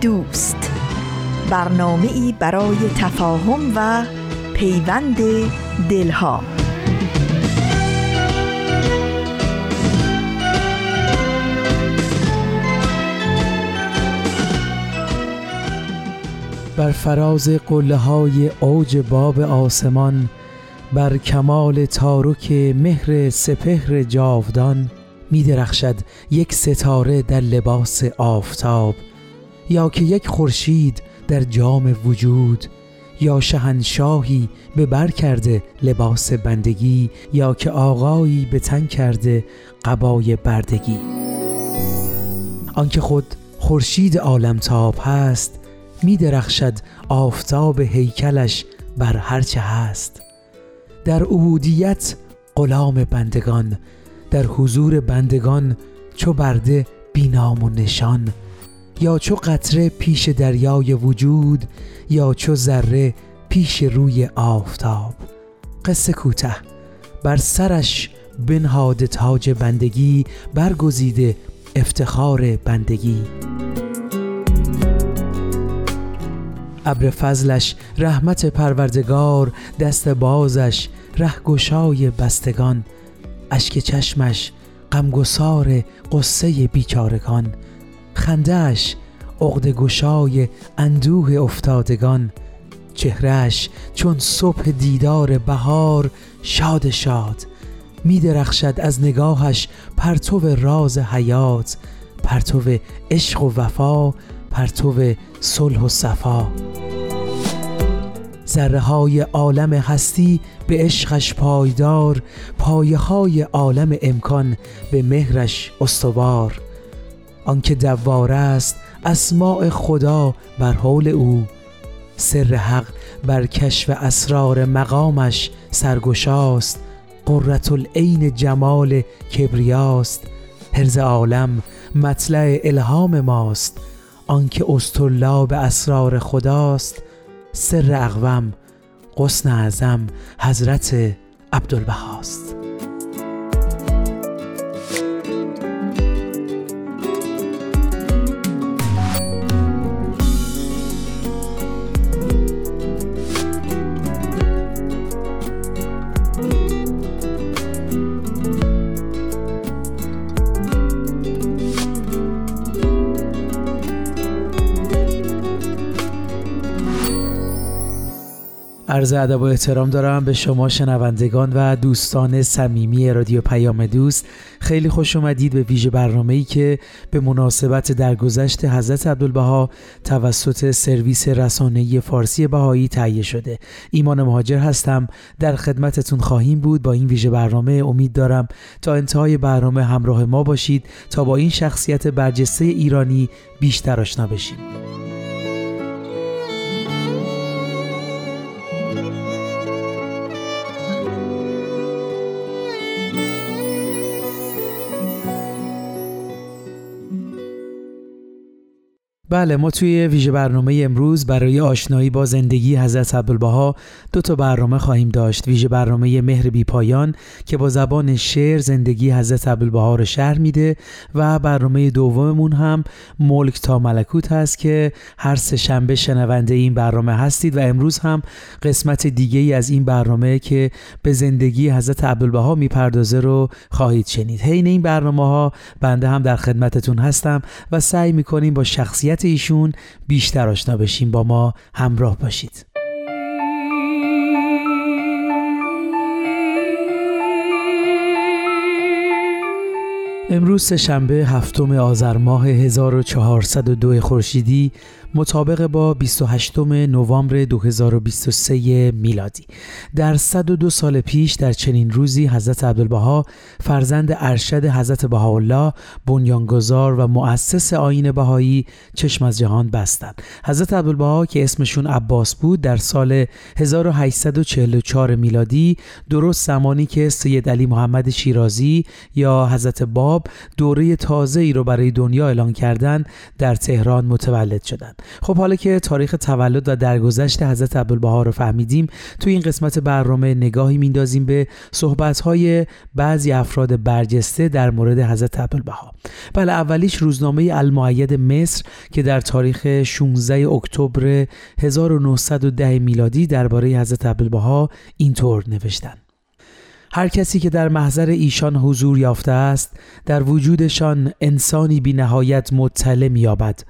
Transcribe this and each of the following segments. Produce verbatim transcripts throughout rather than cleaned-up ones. دوست، برنامه‌ای برای تفاهم و پیوند دلها. بر فراز قله‌های اوج باب آسمان، بر کمال تارک مهر سپهر جاودان می درخشد یک ستاره در لباس آفتاب، یا که یک خورشید در جام وجود، یا شاهنشاهی به بر کرده لباس بندگی، یا که آقایی به تن کرده قبای بردگی. آنکه خود خورشید عالمتاب هست، می درخشد آفتاب هیکلش بر هرچه هست. در عبودیت غلام بندگان، در حضور بندگان چو برده بینام و نشان، یا چو قطره پیش دریای وجود، یا چو ذره پیش روی آفتاب. قصه کوتاه. بر سرش بنهاد تاج بندگی، برگزیده افتخار بندگی. ابر فضلش رحمت پروردگار، دست بازش رهگشای بستگان، اشک چشمش غمگسار قصه بیچارگان، خنده‌اش عقده گشای اندوه افتادگان، چهره‌اش چون صبح دیدار بهار شاد شاد، می درخشد از نگاهش پرتو راز حیات، پرتو عشق و وفا، پرتو صلح و صفا. ذره‌های عالم هستی به عشقش پایدار، پایه‌های عالم امکان به مهرش استوار. آنکه دواره است اسماء خدا بر حول او، سر حق بر کشف اسرار مقامش سرگشاست، قرةالعین جمال کبریاست، حرز عالم مطلع الهام ماست، آنکه اصطلاب اسرار خداست، سر اقوام غصن اعظم حضرت عبدالبهاست. عرض ادب و احترام دارم به شما شنوندگان و دوستان صمیمی رادیو پیام دوست. خیلی خوش اومدید به ویژه برنامه‌ای که به مناسبت درگذشت حضرت عبدالبها توسط سرویس رسانه‌ای فارسی بهایی تهیه شده. ایمان مهاجر هستم، در خدمتتون خواهیم بود با این ویژه برنامه. امید دارم تا انتهای برنامه همراه ما باشید تا با این شخصیت برجسته ایرانی بیشتر آشنا بشیم. بله، ما توی ویژه برنامه امروز برای آشنایی با زندگی حضرت عبدالبها دو تا برنامه خواهیم داشت. ویژه برنامه مهر بی پایان که با زبان شعر زندگی حضرت عبدالبها رو شرح میده، و برنامه دوممون هم ملک تا ملکوت هست که هر سه شنبه شنونده این برنامه هستید و امروز هم قسمت دیگه ای از این برنامه که به زندگی حضرت عبدالبها میپردازه رو خواهید شنید. حین این برنامه‌ها بنده هم در خدمتتون هستم و سعی می‌کنیم با شخصیت ایشون بیشتر آشنا بشیم. با ما همراه باشید. امروز سه‌شنبه هفتم آذر ماه هزار و چهارصد و دو خورشیدی مطابق با بیست و هشتم نوامبر دو هزار و بیست و سه میلادی در صد و دو سال پیش در چنین روزی حضرت عبدالبها فرزند ارشد حضرت بهاءالله بنیانگذار و مؤسس آیین بهایی چشم از جهان بستند. حضرت عبدالبها که اسمشون عباس بود در سال هزار و هشتصد و چهل و چهار میلادی درست زمانی که سید علی محمد شیرازی یا حضرت باب دوره تازه‌ای رو برای دنیا اعلان کردند در تهران متولد شدند. خب حالا که تاریخ تولد و درگذشت حضرت عبدالبها رو فهمیدیم، تو این قسمت برنامه نگاهی میندازیم به صحبت‌های بعضی افراد برجسته در مورد حضرت عبدالبها. بله، اولیش روزنامه المؤید مصر که در تاریخ شانزدهم اکتبر هزار و نهصد و ده میلادی درباره حضرت عبدالبها اینطور نوشتند: هر کسی که در محضر ایشان حضور یافته است، در وجودشان انسانی بی نهایت مطلع می‌یابد.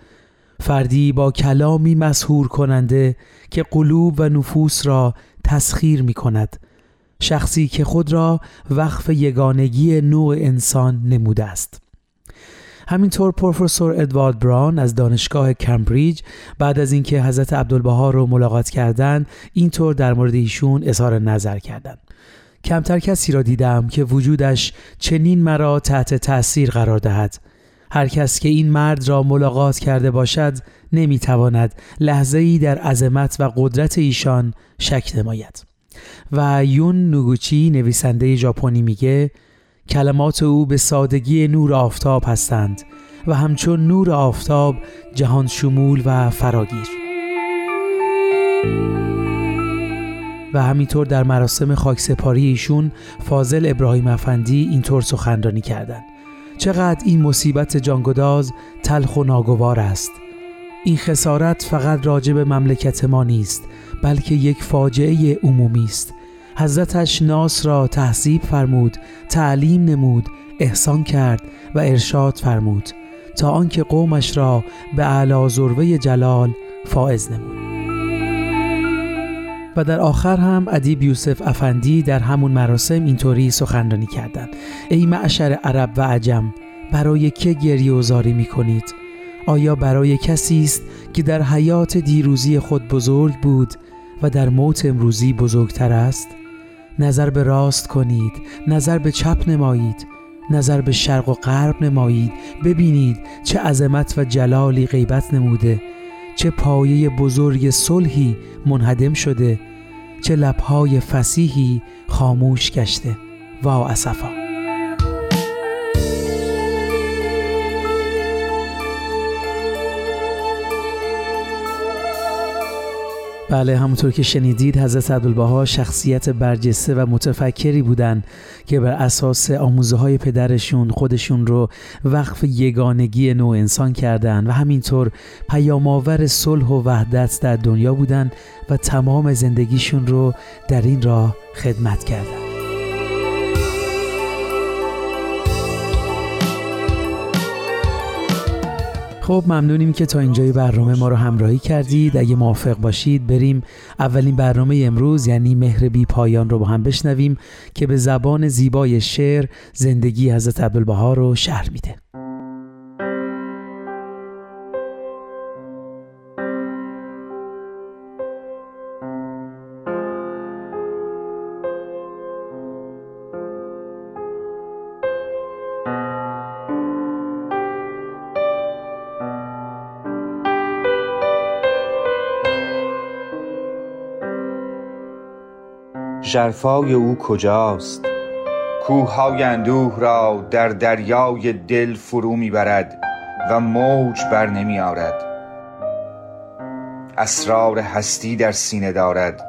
فردی با کلامی مسحور کننده که قلوب و نفوس را تسخیر می کند. شخصی که خود را وقف یگانگی نوع انسان نموده است. همینطور پروفسور ادوارد براون از دانشگاه کمبریج بعد از اینکه حضرت عبدالبها را ملاقات کردند، اینطور در مورد ایشون اظهار نظر کردند: کمتر کسی را دیدم که وجودش چنین مرا تحت تأثیر قرار دهد. هر کس که این مرد را ملاقات کرده باشد نمیتواند لحظه‌ای در عظمت و قدرت ایشان شک نماید. و یون نوگوچی نویسنده ژاپنی میگه: کلمات او به سادگی نور آفتاب هستند و همچون نور آفتاب جهان شمول و فراگیر. و همینطور در مراسم خاکسپاری ایشون فاضل ابراهیم افندی اینطور سخنرانی کردند: چقدر این مصیبت جانگداز تلخ و ناگوار است. این خسارت فقط راجع به مملکت ما نیست، بلکه یک فاجعه عمومی است. حضرتش ناس را تهذیب فرمود، تعلیم نمود، احسان کرد و ارشاد فرمود تا آنکه قومش را به اعلی ذروه جلال فائز نمود. و در آخر هم ادیب یوسف افندی در همون مراسم اینطوری سخنرانی کردند: ای معشر عرب و عجم، برای که گریه و زاری می‌کنید؟ آیا برای کسی است که در حیات دیروزی خود بزرگ بود و در موت امروزی بزرگتر است؟ نظر به راست کنید، نظر به چپ نمایید، نظر به شرق و غرب نمایید، ببینید چه عظمت و جلالی غیبت نموده، چه پایه بزرگ صلحی منهدم شده، چه لبهای فصیحی خاموش گشته. وا اسفا. بله، همونطور که شنیدید حضرت عبدالبها شخصیت برجسته و متفکری بودند که بر اساس آموزه‌های پدرشون خودشون رو وقف یگانگی نوع انسان کردند و همینطور پیام‌آور صلح و وحدت در دنیا بودند و تمام زندگیشون رو در این راه خدمت کردند. خب ممنونیم که تا اینجای برنامه ما رو همراهی کردید. اگه موافق باشید بریم اولین برنامه امروز یعنی مهر بی پایان رو با هم بشنویم که به زبان زیبای شعر زندگی حضرت عبدالبها رو شرح میده. جرفای او کجاست؟ کوه‌های اندوه را در دریای دل فرو میبرد و موج بر نمی آرد. اسرار هستی در سینه دارد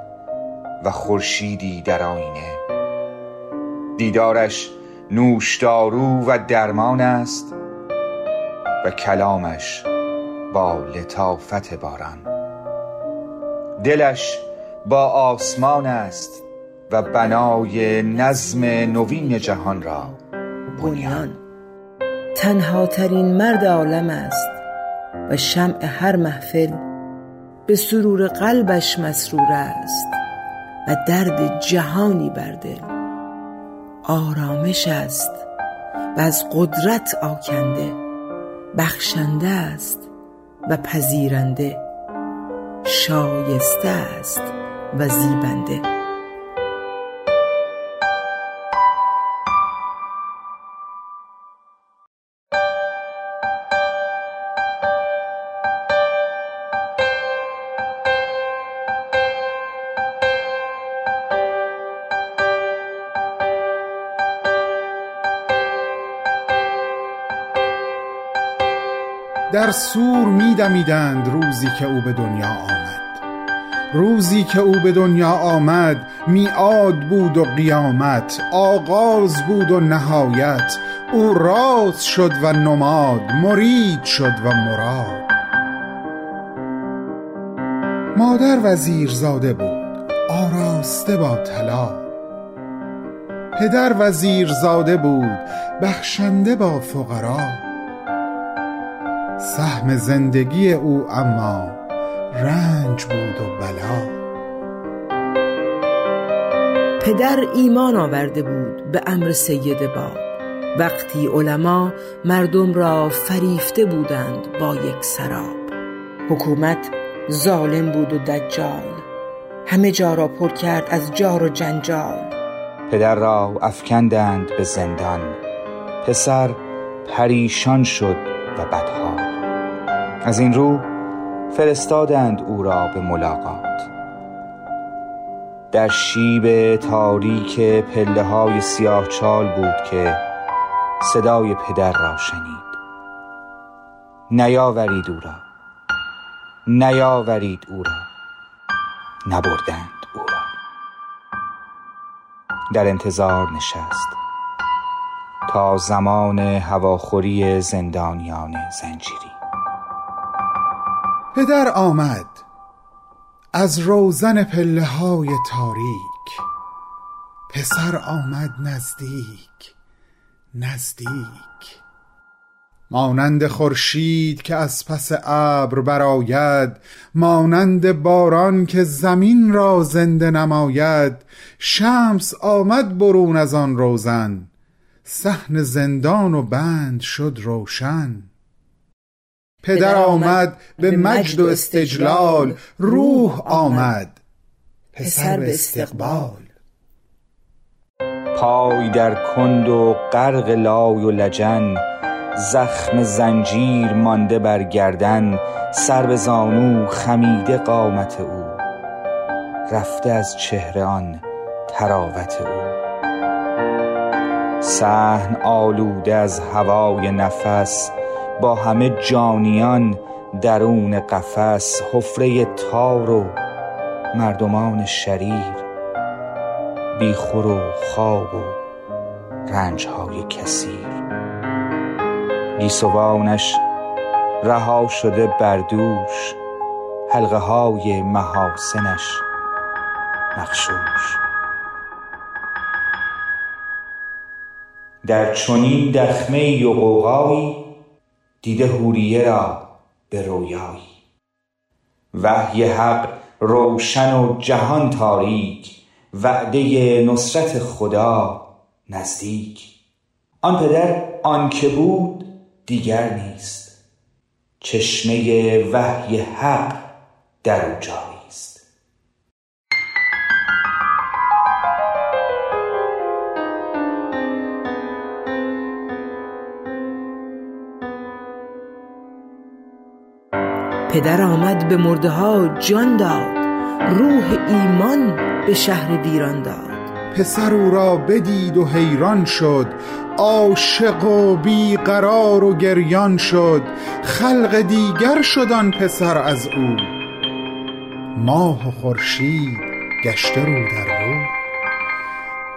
و خورشیدی در آینه. دیدارش نوشدارو و درمان است و کلامش با لطافت باران. دلش با آسمان است و بنای نظم نوین جهان را بنیان. تنها ترین مرد عالم است و شمع هر محفل به سرور قلبش مسرور است و درد جهانی بر دل آرامش است و از قدرت آکنده، بخشنده است و پذیرنده، شایسته است و زیبنده. در سور می دمیدند روزی که او به دنیا آمد. روزی که او به دنیا آمد میعاد بود و قیامت، آغاز بود و نهایت. او راز شد و نماد، مرید شد و مراد. مادر وزیرزاده بود، آراسته با طلا. پدر وزیرزاده بود، بخشنده با فقرا. سهم زندگی او اما رنج بود و بلا. پدر ایمان آورده بود به امر سید باب. وقتی علما مردم را فریفته بودند با یک سراب، حکومت ظالم بود و دجال، همه جا را پر کرد از جار و جنجال. پدر را افکندند به زندان، پسر پریشان شد و بدها. از این رو فرستادند او را به ملاقات. در شیب تاریک پله‌های سیاه‌چال بود که صدای پدر را شنید. نیاورید او را، نیاورید او را، نبردند او را. در انتظار نشست تا زمان هواخوری زندانیان زنجیری. پدر آمد از روزن پله‌های تاریک. پسر آمد نزدیک نزدیک، مانند خورشید که از پس ابر برآید، مانند باران که زمین را زنده نماید. شمس آمد برون از آن روزن، صحن زندان و بند شد روشن. پدر آمد به مجد و استجلال، روح آمد پسر به استقبال. پای در کند و غرق لای و لجن، زخم زنجیر مانده بر گردن. سر به زانو خمیده قامت او، رفته از چهره آن تراوت او. صحن آلوده از هوای نفس، با همه جانیان درون قفس. حفره تار و مردمان شریر، بیخور و خواب و رنجهای کثیر. گیسوانش رها شده بردوش، حلقه های محاسنش مغشوش. در چنین دخمه‌ای و غوغایی، دیده حوریه را به رویایی. وحی حق روشن و جهان تاریک، وعده نصرت خدا نزدیک. آن پدر آن که بود دیگر نیست، چشمه وحی حق در او جاری. پدر آمد به مرده ها جان داد، روح ایمان به شهر ویران داد. پسر او را بدید و حیران شد، عاشق و بیقرار و گریان شد. خلق دیگر شد آن پسر از او، ماه و خورشید گشته رو در رو.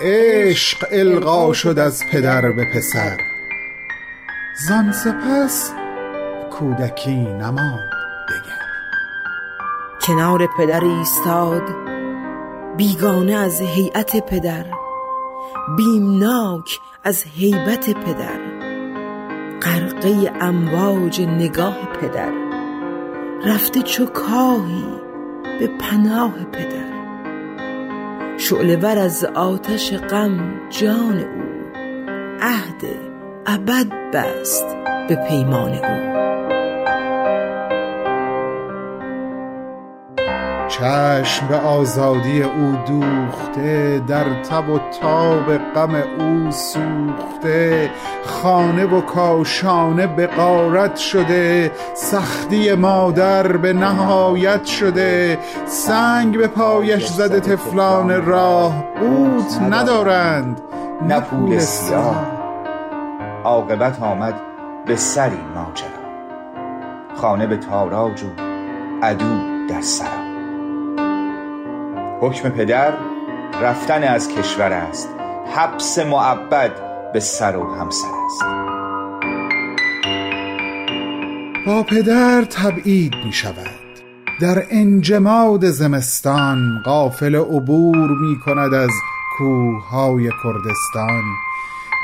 عشق القا شد از پدر به پسر، زان سپس کودکی نماند دگر. کنار پدر ایستاد بیگانه از هیئت پدر، بیمناک از هیبت پدر. غرقه امواج نگاه پدر، رفته چو کاهی به پناه پدر. شعله ور از آتش غم جان او، عهد ابد بست به پیمان او. چشم به آزادی او دوخته، در تب و تاب غم او سوخته، خانه و کاشانه به غارت شده، سختی مادر به نهایت شده، سنگ به پایش زده طفلان راه، قوت ندارند نه پول سیاه. عاقبت آمد به سری ماجرا، خانه به تاراج و عدو در سرا. حکم پدر رفتن از کشور است، حبس معبد به سر و همسر است. با پدر تبعید می شود، در انجماد زمستان غافل عبور می کند از کوههای کردستان.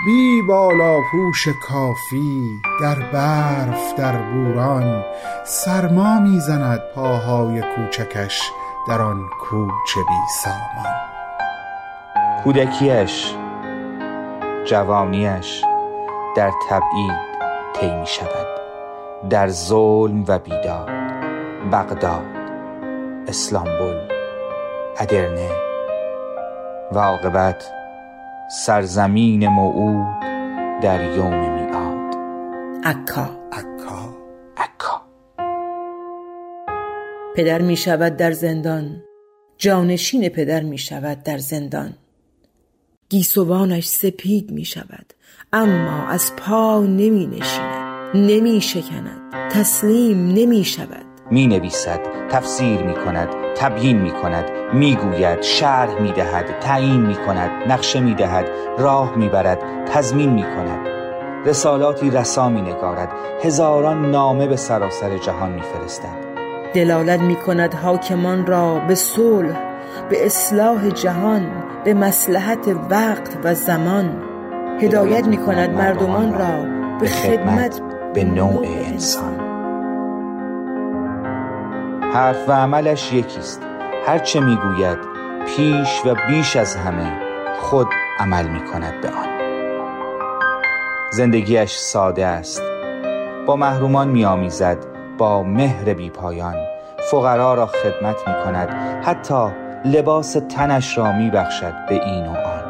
بی بالا پوش کافی در برف در بوران، سرما می زند پاهای کوچکش در آن کوچه بی سامان. کودکیش جوانیش در تبعید طی می شود، در ظلم و بیداد، بغداد، اسلامبول، ادرنه و عاقبت سرزمین موعود در یوم میعاد، عکا. عکا پدر می شود در زندان، جانشین پدر می شود در زندان، گیسوانش سپید می شود اما از پا نمی نشیند، نمی شکند، تسلیم نمی شود. می نویسد، تفسیر می کند، تبیین می کند، می گوید، شرح می دهد، تعیین می کند، نقشه می دهد، راه می برد، تضمین می کند، رسالاتی رسا می نگارد، هزاران نامه به سراسر جهان می فرستد. دلالت می کند حاکمان را به صلح، به اصلاح جهان، به مصلحت وقت و زمان. هدایت می کند مردمان را به خدمت به نوع انسان. حرف و عملش یکیست، هرچه می گوید پیش و بیش از همه خود عمل می کند به آن. زندگیش ساده است، با محرومان می آمیزد، با مهر بی پایان فقرا را خدمت می کند، حتی لباس تنش را می بخشد به این و آن.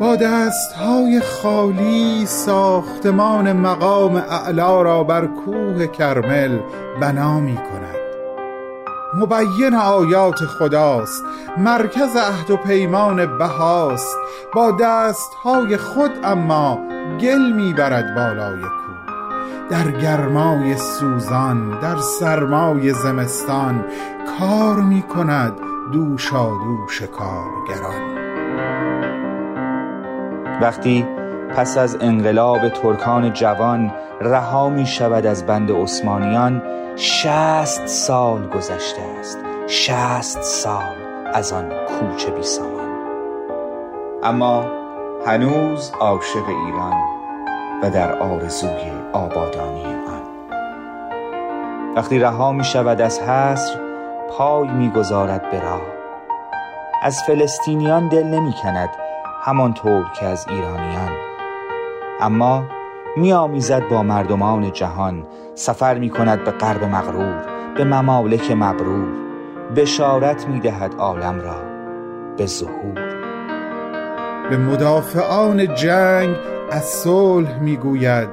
با دستهای خالی ساختمان مقام اعلا را بر کوه کرمل بنا می کند. مبین آیات خداست، مرکز عهد و پیمان بهاست، با دستهای خود اما گل می برد بالای کوه، در گرمای سوزان، در سرمای زمستان، کار می کند دوشا دوش کارگران. وقتی پس از انقلاب ترکان جوان رها می شود از بند عثمانیان، شصت سال گذشته است، شصت سال از آن کوچه بی سامان. اما هنوز عاشق ایران و در آرزوی آبادانی آن. وقتی رها می شود از حصر، پای می گذارد به راه. از فلسطینیان دل نمی کند، همانطور که از ایرانیان، اما می آمیزد با مردمان جهان. سفر می کند به غرب مغرور، به ممالک مبرور، بشارت می دهد عالم را به ظهور. به مدافعان جنگ از صلح میگوید،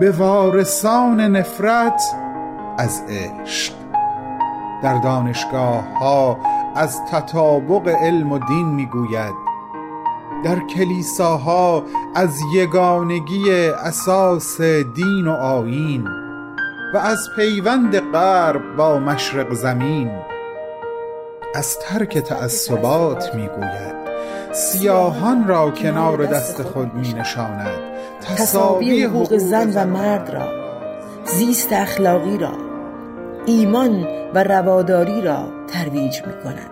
به وارثان نفرت از عشق. در دانشگاه ها از تطابق علم و دین میگوید، در کلیساها از یگانگی اساس دین و آیین و از پیوند غرب با مشرق زمین. از ترک تعصبات میگوید، سیاهان را کنار دست خود می نشاند، تساوی حقوق زن و مرد را، زیست اخلاقی را، ایمان و رواداری را ترویج می کند،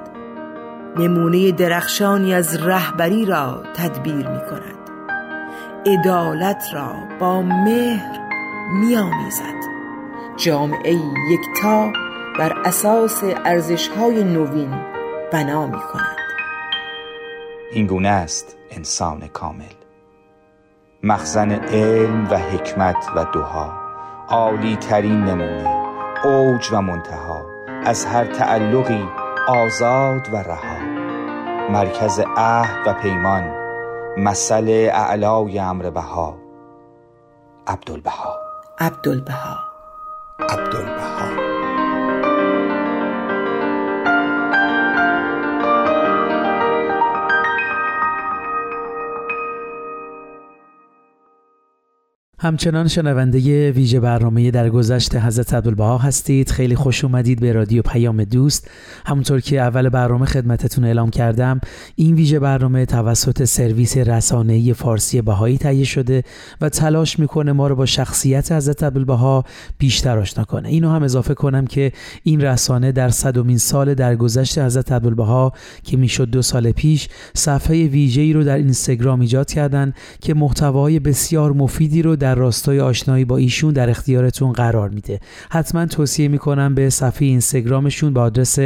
نمونه درخشانی از رهبری را تدبیر می کند، عدالت را با مهر می آمیزد، جامعه یکتا بر اساس ارزش‌های نوین بنا می کند. این گونه است انسان کامل. مخزن علم و حکمت و دها، عالی ترین نمونه، اوج و منتها، از هر تعلقی آزاد و رها، مرکز عهد و پیمان، مثل اعلای امر بها، عبدالبها عبدالبها عبدالبها. همچنان شنونده ویژه برنامه در گذشت حضرت عبدالبها هستید. خیلی خوش اومدید به رادیو پیام دوست. همونطور که اول برنامه خدمتتون اعلام کردم، این ویژه برنامه توسط سرویس رسانه‌ای فارسی بهایی تهیه شده و تلاش میکنه ما رو با شخصیت حضرت عبدالبها بیشتر آشنا کنه. اینو هم اضافه کنم که این رسانه در صدمین سال در گذشت حضرت عبدالبها که میشد دو سال پیش، صفحه ویژه‌ای رو در اینستاگرام ایجاد کردن که محتوای بسیار مفیدی رو در در راستای آشنایی با ایشون در اختیارتون قرار میده. حتما توصیه میکنم به صفحه اینستاگرامشون به آدرس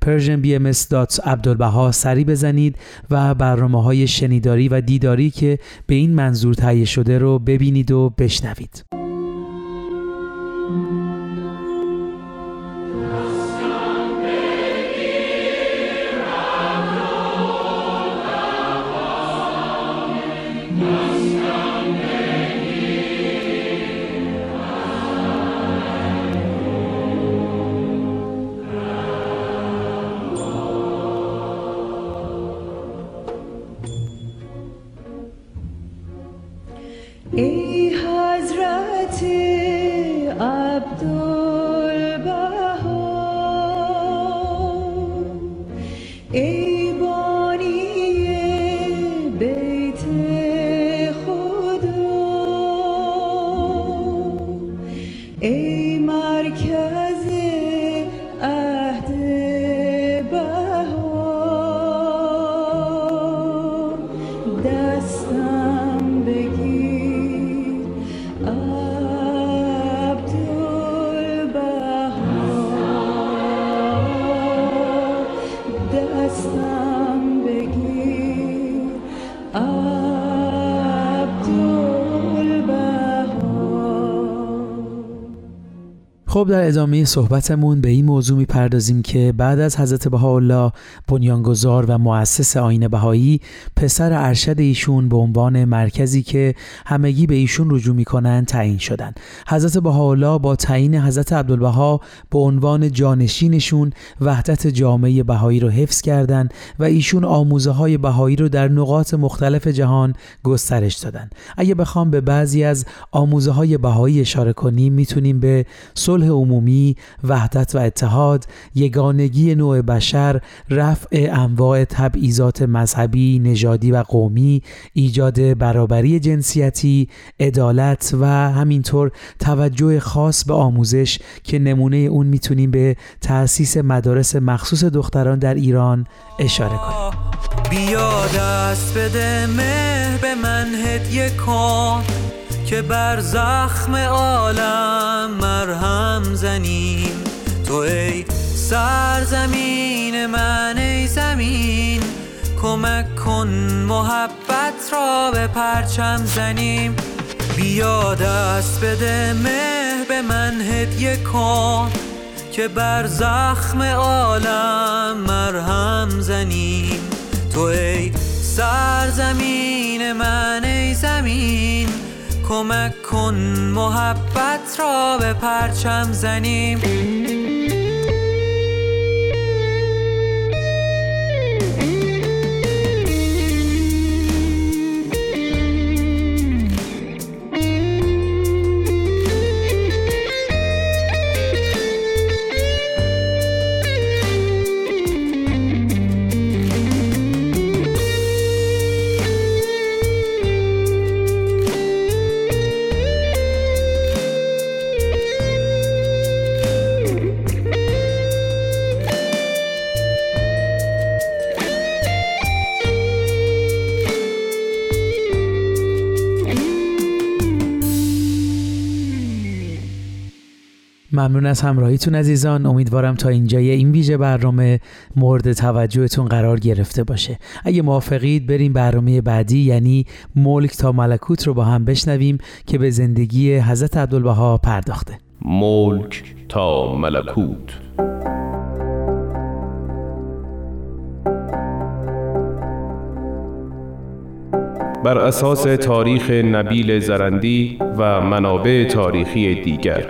پرژن بی ام اس دات ابدالبها سری بزنید و برنامه‌های شنیداری و دیداری که به این منظور تهیه شده رو ببینید و بشنوید. خب در ادامه صحبتمون به این موضوع میپردازیم که بعد از حضرت بهاءالله بنیانگذار و مؤسس آیین بهایی، پسر ارشد ایشون به عنوان مرکزی که همگی به ایشون رجوع میکنن تعیین شدن. حضرت بهاءالله با تعیین حضرت عبدالبها به عنوان جانشینشون وحدت جامعه بهایی رو حفظ کردن و ایشون آموزه های بهایی رو در نقاط مختلف جهان گسترش دادن. اگه بخوام به بعضی از آموزه های بهایی اشاره کنیم، میتونیم به صلح عمومی، وحدت و اتحاد، یگانگی نوع بشر، رفع انواع تبعیضات مذهبی، نژادی و قومی، ایجاد برابری جنسیتی، عدالت و همینطور توجه خاص به آموزش که نمونه اون میتونیم به تأسیس مدارس مخصوص دختران در ایران اشاره کنیم. بیا دست بده مهر به من هدیه کن که بر زخم عالم مرهم زنیم، تو ای سرزمین من، ای زمین کمک کن محبت را به پرچم زنیم. بیا دست بده مهر به من هدیه کن که بر زخم عالم مرهم زنیم، تو ای سرزمین من، ای زمین کمک کن محبت را به پرچم زنیم. ممنون از همراهیتون عزیزان. امیدوارم تا اینجای این ویژه برنامه مورد توجهتون قرار گرفته باشه. اگه موافقید بریم برنامه بعدی یعنی ملک تا ملکوت رو با هم بشنویم که به زندگی حضرت عبدالبهاء پرداخته. ملک تا ملکوت. بر اساس تاریخ نابل زرندی و منابع تاریخی دیگر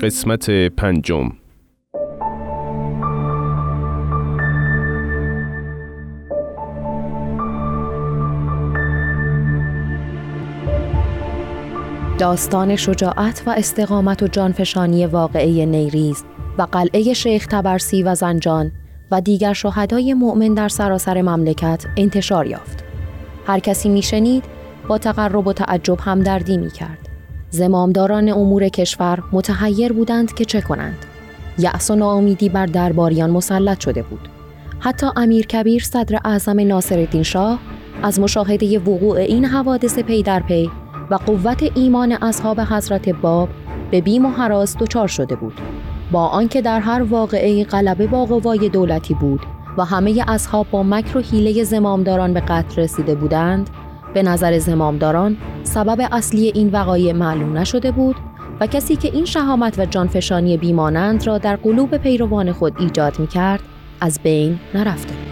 قسمت پنجم. داستان شجاعت و استقامت و جانفشانی واقعه نیریز و قلعه شیخ طبرسی و زنجان و دیگر شهدای مؤمن در سراسر مملکت انتشار یافت. هر کسی میشنید با تقرب و تعجب همدردی میکرد. زمامداران امور کشور متحیر بودند که چه کنند. یأس و ناامیدی بر درباریان مسلط شده بود. حتی امیرکبیر صدر اعظم ناصرالدین شاه از مشاهده وقوع این حوادث پی در پی و قوت ایمان اصحاب حضرت باب به بیم و هراس دچار شده بود. با آنکه در هر واقعه غلبه با قوای دولتی بود و همه اصحاب با مکر و حیله زمامداران به قتل رسیده بودند، به نظر زمامداران سبب اصلی این وقایع معلوم نشده بود و کسی که این شهامت و جانفشانی بیمانند را در قلوب پیروان خود ایجاد می‌کرد از بین نرفته بود.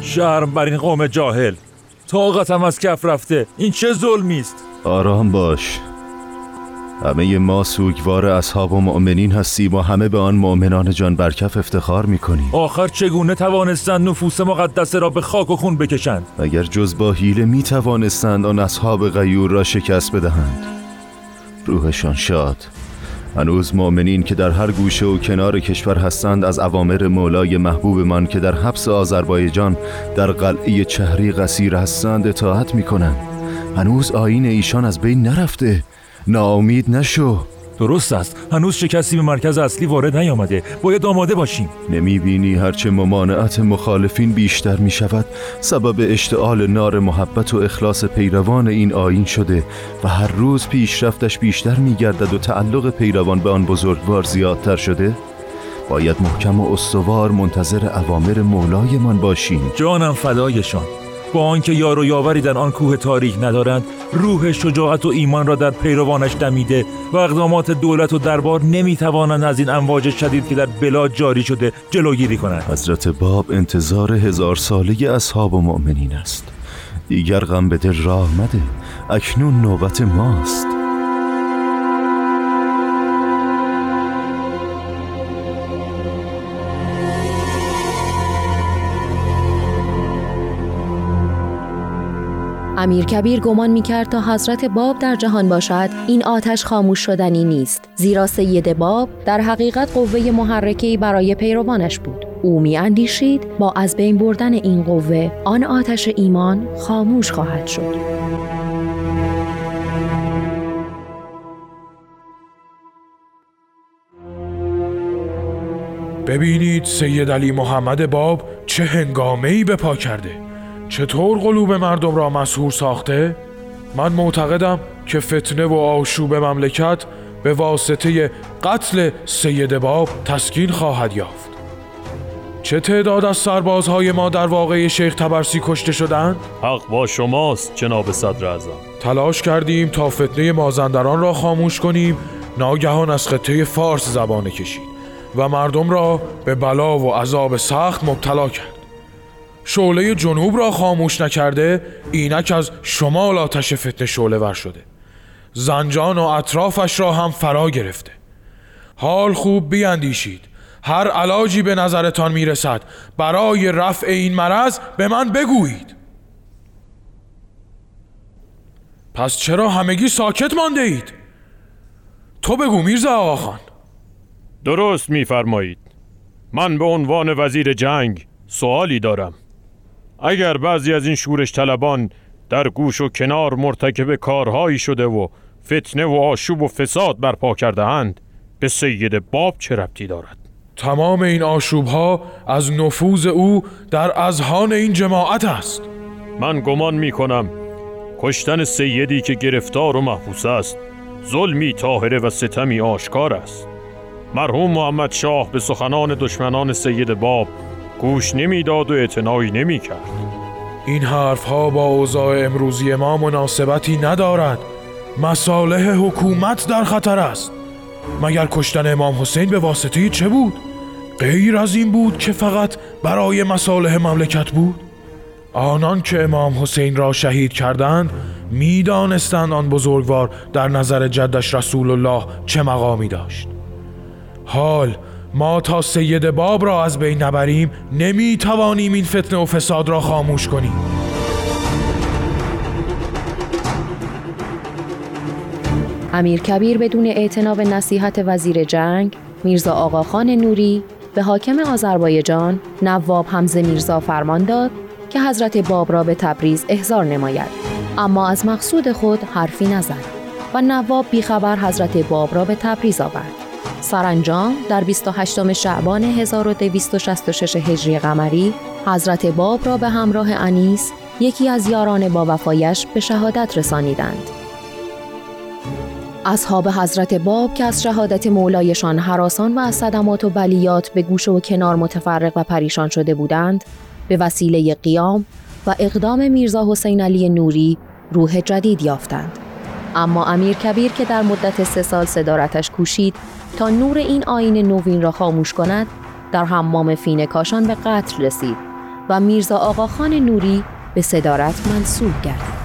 شرم بر این قوم جاهل، طاقتم از کف رفته، این چه ظلمی است؟ آرام باش، همه ما سوگوار اصحاب و مؤمنین هستیم و همه به آن مؤمنان جان برکف افتخار میکنیم. آخر چگونه توانستند نفوس مقدسه را به خاک و خون بکشند؟ اگر جز با حیله میتوانستند آن اصحاب غیور را شکست بدهند. روحشان شاد، هنوز مؤمنین که در هر گوشه و کنار کشور هستند از اوامر مولای محبوب من که در حبس آذربایجان در قلعه چهری قصیر هستند اطاعت میکنند. هنوز آیین ایشان از بین نرفته، ناامید نشو. درست است، هنوز شکستی به مرکز اصلی وارد نیامده، باید آماده باشیم. نمیبینی هرچه ممانعت مخالفین بیشتر میشود سبب اشتعال نار محبت و اخلاص پیروان این آیین شده و هر روز پیشرفتش بیشتر میگردد و تعلق پیروان به آن بزرگوار زیادتر شده؟ باید محکم و استوار منتظر اوامر مولایمان باشیم. جانم فدایشان، با آنکه یار و یاوری در آن کوه تاریک ندارند، روح شجاعت و ایمان را در پیروانش دمیده و اقدامات دولت و دربار نمیتوانند از این امواج شدید که در بلاد جاری شده جلوگیری کنند. حضرت باب انتظار هزار ساله اصحاب و مؤمنین است. دیگر غم به دل راه مده، اکنون نوبت ماست. امیرکبیر گمان می‌کرد تا حضرت باب در جهان باشد این آتش خاموش شدنی نیست، زیرا سید باب در حقیقت قوه محرکه‌ای برای پیروانش بود. او می‌اندیشید با از بین بردن این قوه آن آتش ایمان خاموش خواهد شد. ببینید سید علی محمد باب چه هنگامه‌ای به پا کرده، چطور قلوب مردم را مسحور ساخته؟ من معتقدم که فتنه و آشوب مملکت به واسطه قتل سید باب تسکین خواهد یافت. چه تعداد از سربازهای ما در واقعه شیخ طبرسی کشته شدند؟ حق با شماست جناب صدر اعظم. تلاش کردیم تا فتنه مازندران را خاموش کنیم، ناگهان از خطه فارس زبانه کشید و مردم را به بلا و عذاب سخت مبتلا کرد. شعله جنوب را خاموش نکرده، اینک از شمال آتش فتنه شعله ور شده. زنجان و اطرافش را هم فرا گرفته. حال خوب بیندیشید، هر علاجی به نظرتان میرسد برای رفع این مرض به من بگویید. پس چرا همگی ساکت مانده اید؟ تو بگو میرزا آقاخان. درست میفرمایید. من به عنوان وزیر جنگ سوالی دارم. اگر بعضی از این شورش طلبان در گوش و کنار مرتکب کارهایی شده و فتنه و آشوب و فساد برپا کرده اند، به سید باب چه ربطی دارد؟ تمام این آشوبها از نفوذ او در اذهان این جماعت است. من گمان می کنم کشتن سیدی که گرفتار و محبوس است ظلمی طاهره و ستمی آشکار است. مرحوم محمد شاه به سخنان دشمنان سید باب گوش نمی داد و اعتنایی نمی کرد. این حرفها با اوضاع امروزی ما مناسبتی ندارد. مصالح حکومت در خطر است. مگر کشتن امام حسین به واسطه چه بود؟ غیر از این بود که فقط برای مصالح مملکت بود؟ آنان که امام حسین را شهید کردند می دانستند آن بزرگوار در نظر جدش رسول الله چه مقامی داشت. حال ما تا سید باب را از بین نبریم نمی توانیم این فتنه و فساد را خاموش کنیم. امیرکبیر بدون اعتنا به نصیحت وزیر جنگ میرزا آقاخان نوری به حاکم آذربایجان نواب حمزه میرزا فرمان داد که حضرت باب را به تبریز احضار نماید، اما از مقصود خود حرفی نزد و نواب بیخبر حضرت باب را به تبریز آورد. سرانجام در بیست و هشتم شعبان هزار و دویست و شصت و شش هجری قمری حضرت باب را به همراه انیس، یکی از یاران با وفایش، به شهادت رسانیدند. اصحاب حضرت باب که از شهادت مولایشان هراسان و از صدمات و بلیات به گوشه و کنار متفرق و پریشان شده بودند، به وسیله قیام و اقدام میرزا حسین علی نوری روح جدید یافتند. اما امیرکبیر که در مدت سه سال صدارتش کوشید تا نور این آیین نوین را خاموش کند، در حمام فین کاشان به قتل رسید و میرزا آقاخان نوری به صدارت منصوب گردید.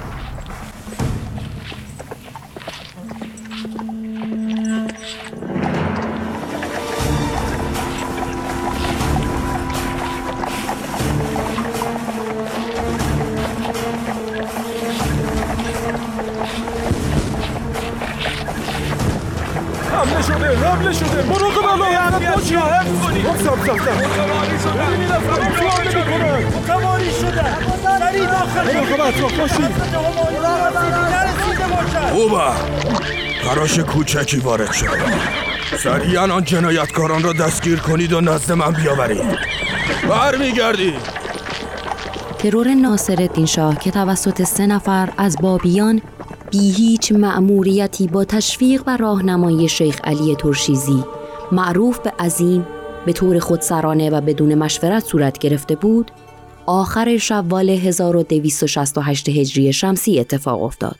اوبا، خراش کوچکی وارد شد. سریعاً آن جنایتکاران را دستگیر کنید و نزد من بیاورید. برمیگردید. ترور ناصرالدین شاه که توسط سه نفر از بابیان بی هیچ مأموریتی با تشویق و راهنمایی شیخ علی ترشیزی، معروف به عظیم، به طور خودسرانه و بدون مشورت صورت گرفته بود، آخر شوال هزار و دویست و شصت و هشت هجری شمسی اتفاق افتاد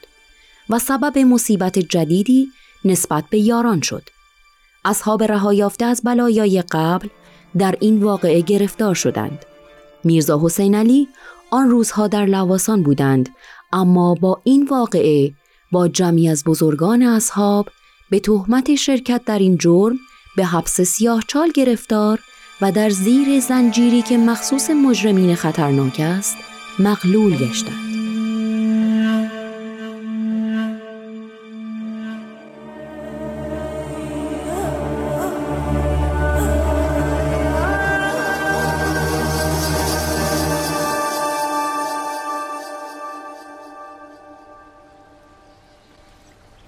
و سبب مصیبت جدیدی نسبت به یاران شد. اصحاب رها یافته از بلایای قبل در این واقعه گرفتار شدند. میرزا حسین علی آن روزها در لواسان بودند، اما با این واقعه با جمعی از بزرگان اصحاب به تهمت شرکت در این جرم به حبس سیاهچال گرفتار و در زیر زنجیری که مخصوص مجرمین خطرناک است مغلول گشتند.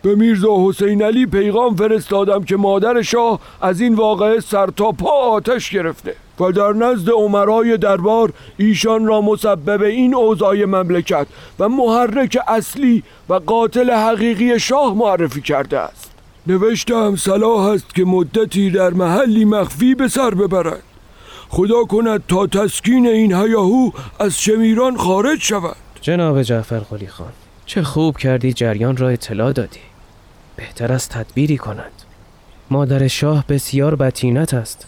به میرزا حسین علی پیغام فرستادم که مادر شاه از این واقعه سر تا پا آتش گرفته و در نزد امرای دربار ایشان را مسبب این اوضاع مملکت و محرک اصلی و قاتل حقیقی شاه معرفی کرده است. نوشتم صلاح است که مدتی در محلی مخفی به سر ببرند. خدا کند تا تسکین این هیاهو از شمیران خارج شود. جناب جعفرقلی خان، چه خوب کردی جریان را اطلاع دادی. بهتر است تدبیری کنند. مادر شاه بسیار بطینت است.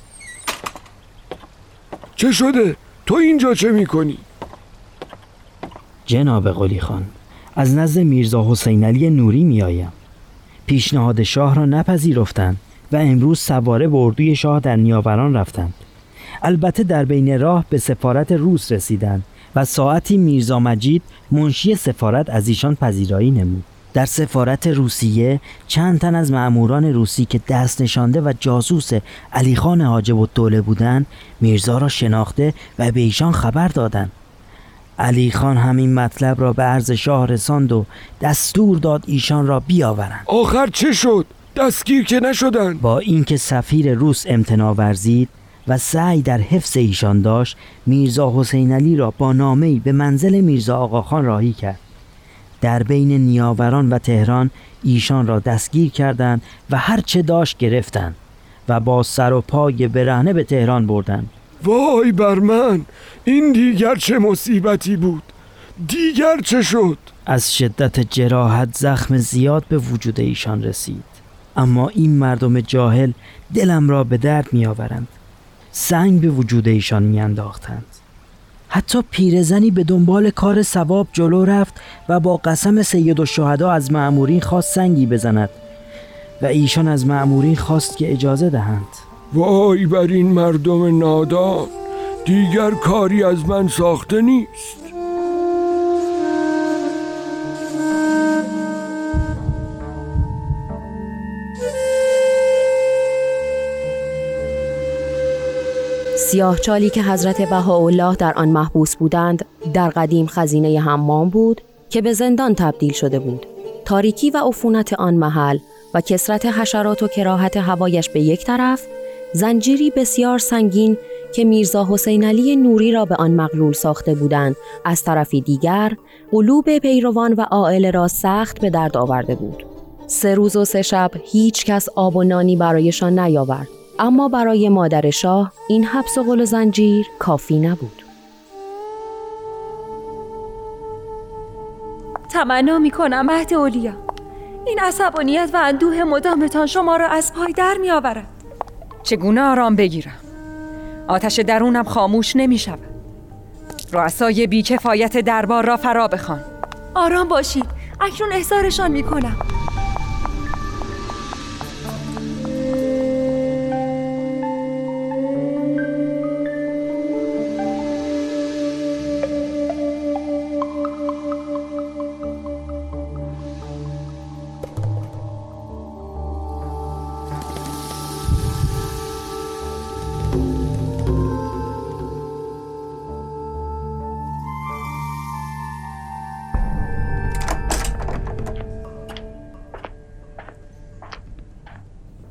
چه شده؟ تو اینجا چه میکنی؟ جناب قلی خان، از نزد میرزا حسین علی نوری میایم پیشنهاد شاه را نپذیرفتند و امروز سواره به اردوی شاه در نیاوران رفتند. البته در بین راه به سفارت روس رسیدند و ساعتی میرزا مجید منشی سفارت از ایشان پذیرایی نمود. در سفارت روسیه چند تن از مأموران روسی که دست نشانده و جاسوس علی خان حاجب الدوله بودند میرزا را شناخته و به ایشان خبر دادند. علی خان همین مطلب را به عرض شاه رساند و دستور داد ایشان را بیاورند. آخر چه شد؟ دستگیر که نشدن؟ با اینکه سفیر روس امتناع ورزید و سعی در حفظ ایشان داشت، میرزا حسین علی را با نامه‌ای به منزل میرزا آقاخان راهی کرد. در بین نیاوران و تهران ایشان را دستگیر کردند و هر چه داشت گرفتند و با سر و پای برهنه به تهران بردند. وای بر من، این دیگر چه مصیبتی بود؟ دیگر چه شد؟ از شدت جراحت زخم زیاد به وجود ایشان رسید، اما این مردم جاهل دلم را به درد می آورند. سنگ به وجود ایشان می انداختند. حتی پیرزنی به دنبال کار ثواب جلو رفت و با قسم سیدالشهدا از مأمورین خواست سنگی بزند و ایشان از مأمورین خواست که اجازه دهند. وای بر این مردم نادان، دیگر کاری از من ساخته نیست. سیاهچالی که حضرت بهاءالله در آن محبوس بودند در قدیم خزینه حمام بود که به زندان تبدیل شده بود. تاریکی و عفونت آن محل و کثرت حشرات و کراهت هوایش به یک طرف، زنجیری بسیار سنگین که میرزا حسین علی نوری را به آن مغلول ساخته بودند از طرفی دیگر، قلوب پیروان و عائله را سخت به درد آورده بود. سه روز و سه شب هیچ کس آب و نانی برایشان نیاورد، اما برای مادر شاه این حبس و قل و زنجیر کافی نبود. تمنا می‌کنم عهد اولیا، این عصبانیت و اندوه مدامتان شما را از پای در می‌آورد. چگونه آرام بگیرم؟ آتش درونم خاموش نمی‌شود. رؤسای بی‌کفایت دربار را فرا بخوان. آرام باشید، اکنون احضارشان می‌کنم.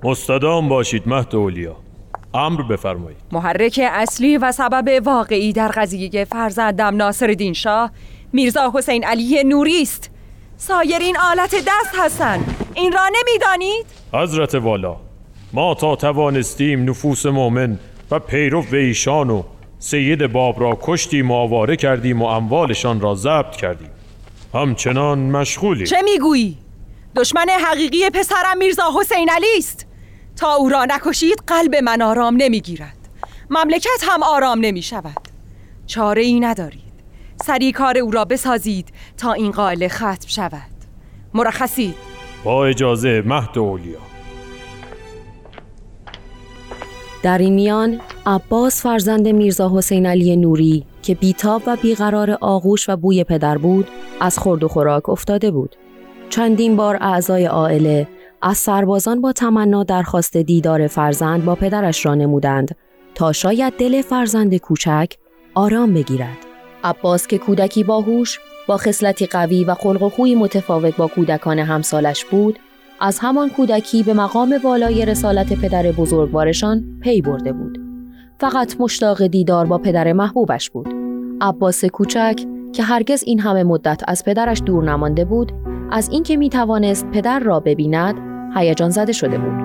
مستدام باشید مهد اولیا، امر بفرمایید. محرک اصلی و سبب واقعی در قضیه فرزندم ناصرالدین شاه میرزا حسین علی نوری است. سایرین آلت دست هستند، این را نمیدانید؟ حضرت والا، ما تا توانستیم نفوس مؤمن و پیرو ایشان و سید باب را کشتیم و آواره کردیم و اموالشان را ضبط کردیم. همچنان مشغولیم. چه میگویی؟ دشمن حقیقی پسرم میرزا حسین علی است. تا او را نکشید قلب من آرام نمیگیرد، مملکت هم آرام نمی شود. چاره ای ندارید، سریع کار او را بسازید تا این قائل ختم شود. مرخصید. با اجازه مهد اولیا. در این میان عباس فرزند میرزا حسین علی نوری که بیتاب و بیقرار آغوش و بوی پدر بود از خورد و خوراک افتاده بود. چندین بار اعضای عائله از سربازان با تمنا درخواست دیدار فرزند با پدرش را نمودند تا شاید دل فرزند کوچک آرام بگیرد. عباس که کودکی باهوش با خصلتی قوی و خلق و خوی متفاوت با کودکان همسالش بود، از همان کودکی به مقام بالای رسالت پدر بزرگوارشان پی برده بود. فقط مشتاق دیدار با پدر محبوبش بود. عباس کوچک که هرگز این همه مدت از پدرش دور نمانده بود، از اینکه میتوانست پدر را ببیند هیجان زده شده بود.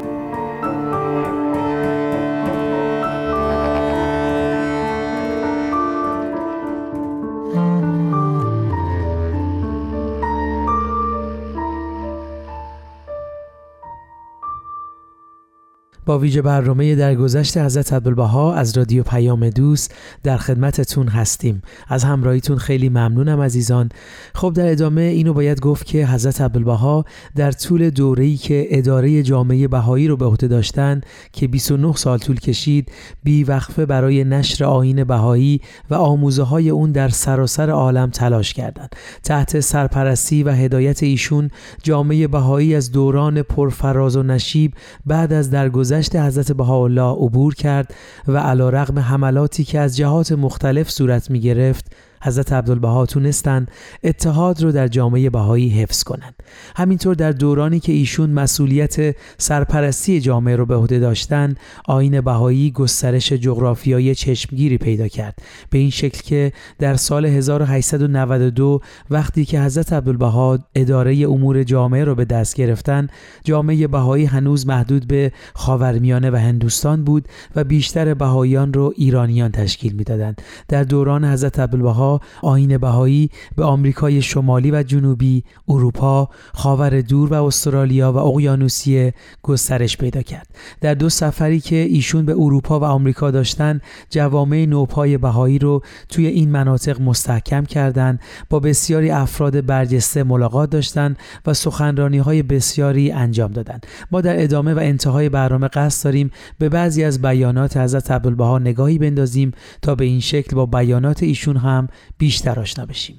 با ویژه برنامه درگذشت حضرت عبدالبهاء از رادیو پیام دوست در خدمتتون هستیم. از همراهیتون خیلی ممنونم عزیزان. خب در ادامه اینو باید گفت که حضرت عبدالبهاء در طول دوره‌ای که اداره جامعه بهایی رو به عهده داشتن که بیست و نه سال طول کشید، بی‌وقفه برای نشر آیین بهایی و آموزه‌های اون در سراسر عالم تلاش کردند. تحت سرپرستی و هدایت ایشون جامعه بهایی از دوران پرفراز و نشیب بعد از درگذشت حضرت بهاءالله عبور کرد و علیرغم حملاتی که از جهات مختلف صورت می گرفت، حضرت عبدالبها تونستند اتحاد رو در جامعه بهایی حفظ کنند. همینطور در دورانی که ایشون مسئولیت سرپرستی جامعه رو به عهده داشتن، آیین بهایی گسترش جغرافیایی چشمگیری پیدا کرد، به این شکل که در سال هزار و هشتصد و نود و دو وقتی که حضرت عبدالبها اداره امور جامعه رو به دست گرفتن، جامعه بهایی هنوز محدود به خاورمیانه و هندوستان بود و بیشتر بهاییان رو ایرانیان تشکیل میدادند. در دوران حضرت عبدالبها آیین بهایی به آمریکای شمالی و جنوبی، اروپا، خاور دور و استرالیا و اقیانوسیه گسترش پیدا کرد. در دو سفری که ایشون به اروپا و آمریکا داشتن، جوامع نوپای بهایی رو توی این مناطق مستحکم کردند. با بسیاری افراد برجسته ملاقات داشتند و سخنرانی‌های بسیاری انجام دادند. ما در ادامه و انتهای برنامه قصد داریم به بعضی از بیانات حضرت عبدالبها نگاهی بندازیم تا به این شکل با بیانات ایشون هم بیشتر آشنا بشیم.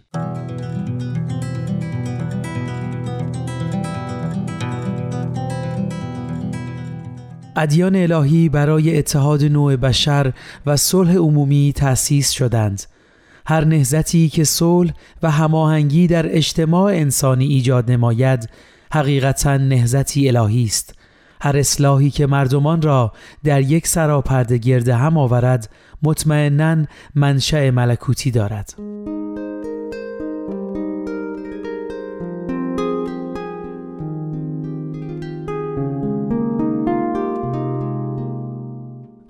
ادیان الهی برای اتحاد نوع بشر و صلح عمومی تأسیس شدند. هر نهضتی که صلح و هماهنگی در اجتماع انسانی ایجاد نماید، حقیقتاً نهضتی الهی است. هر اصلاحی که مردمان را در یک سراپرده گرد هم آورد، مطمئناً منشأ ملکوتی دارد.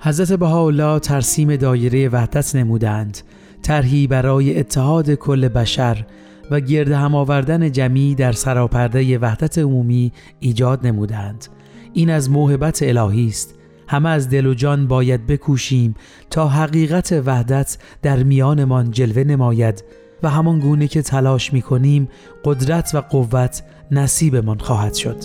حضرت بهاءالله ترسیم دایره وحدت نمودند، طرحی برای اتحاد کل بشر و گرد هم آوردن جمیع در سراپرده وحدت عمومی ایجاد نمودند. این از موهبت الهی است. همه از دل و جان باید بکوشیم تا حقیقت وحدت در میانمان جلوه نماید و همان گونه که تلاش می‌کنیم قدرت و قوت نصیبمان خواهد شد.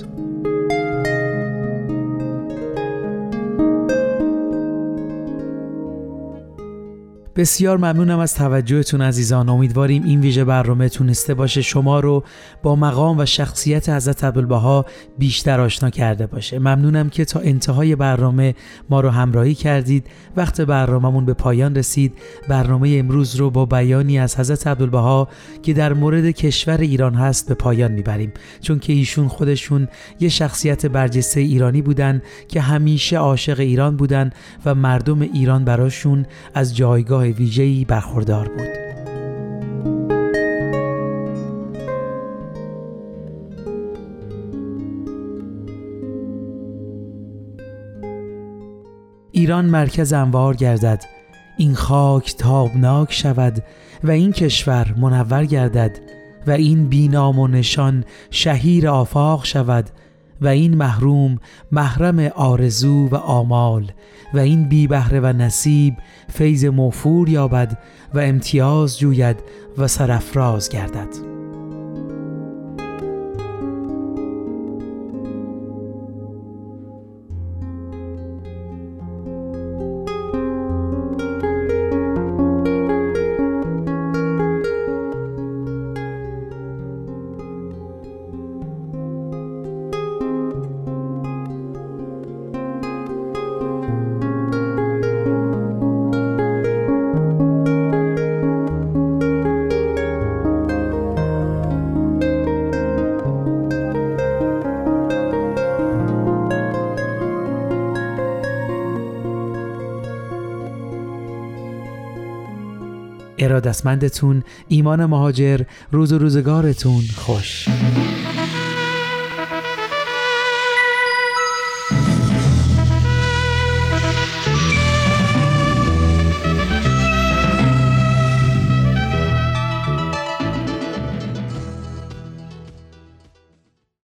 بسیار ممنونم از توجهتون عزیزان. امیدواریم این ویژه برنامه تونسته باشه شما رو با مقام و شخصیت حضرت عبدالبها بیشتر آشنا کرده باشه. ممنونم که تا انتهای برنامه ما رو همراهی کردید. وقت برنامه‌مون به پایان رسید. برنامه امروز رو با بیانی از حضرت عبدالبها که در مورد کشور ایران هست به پایان میبریم، چون که ایشون خودشون یه شخصیت برجسته ایرانی بودن که همیشه عاشق ایران بودن و مردم ایران براشون از جایگاه ویژه‌ای برخوردار بود. ایران مرکز انوار گردد، این خاک تابناک شود و این کشور منور گردد و این بینام و نشان شهیر آفاق شود و این محروم محرم آرزو و آمال و این بی بهره و نصیب فیض موفور یابد و امتیاز جوید و سرافراز گردد. ارادتمندتون، ایمان مهاجر، روز و روزگارتون خوش.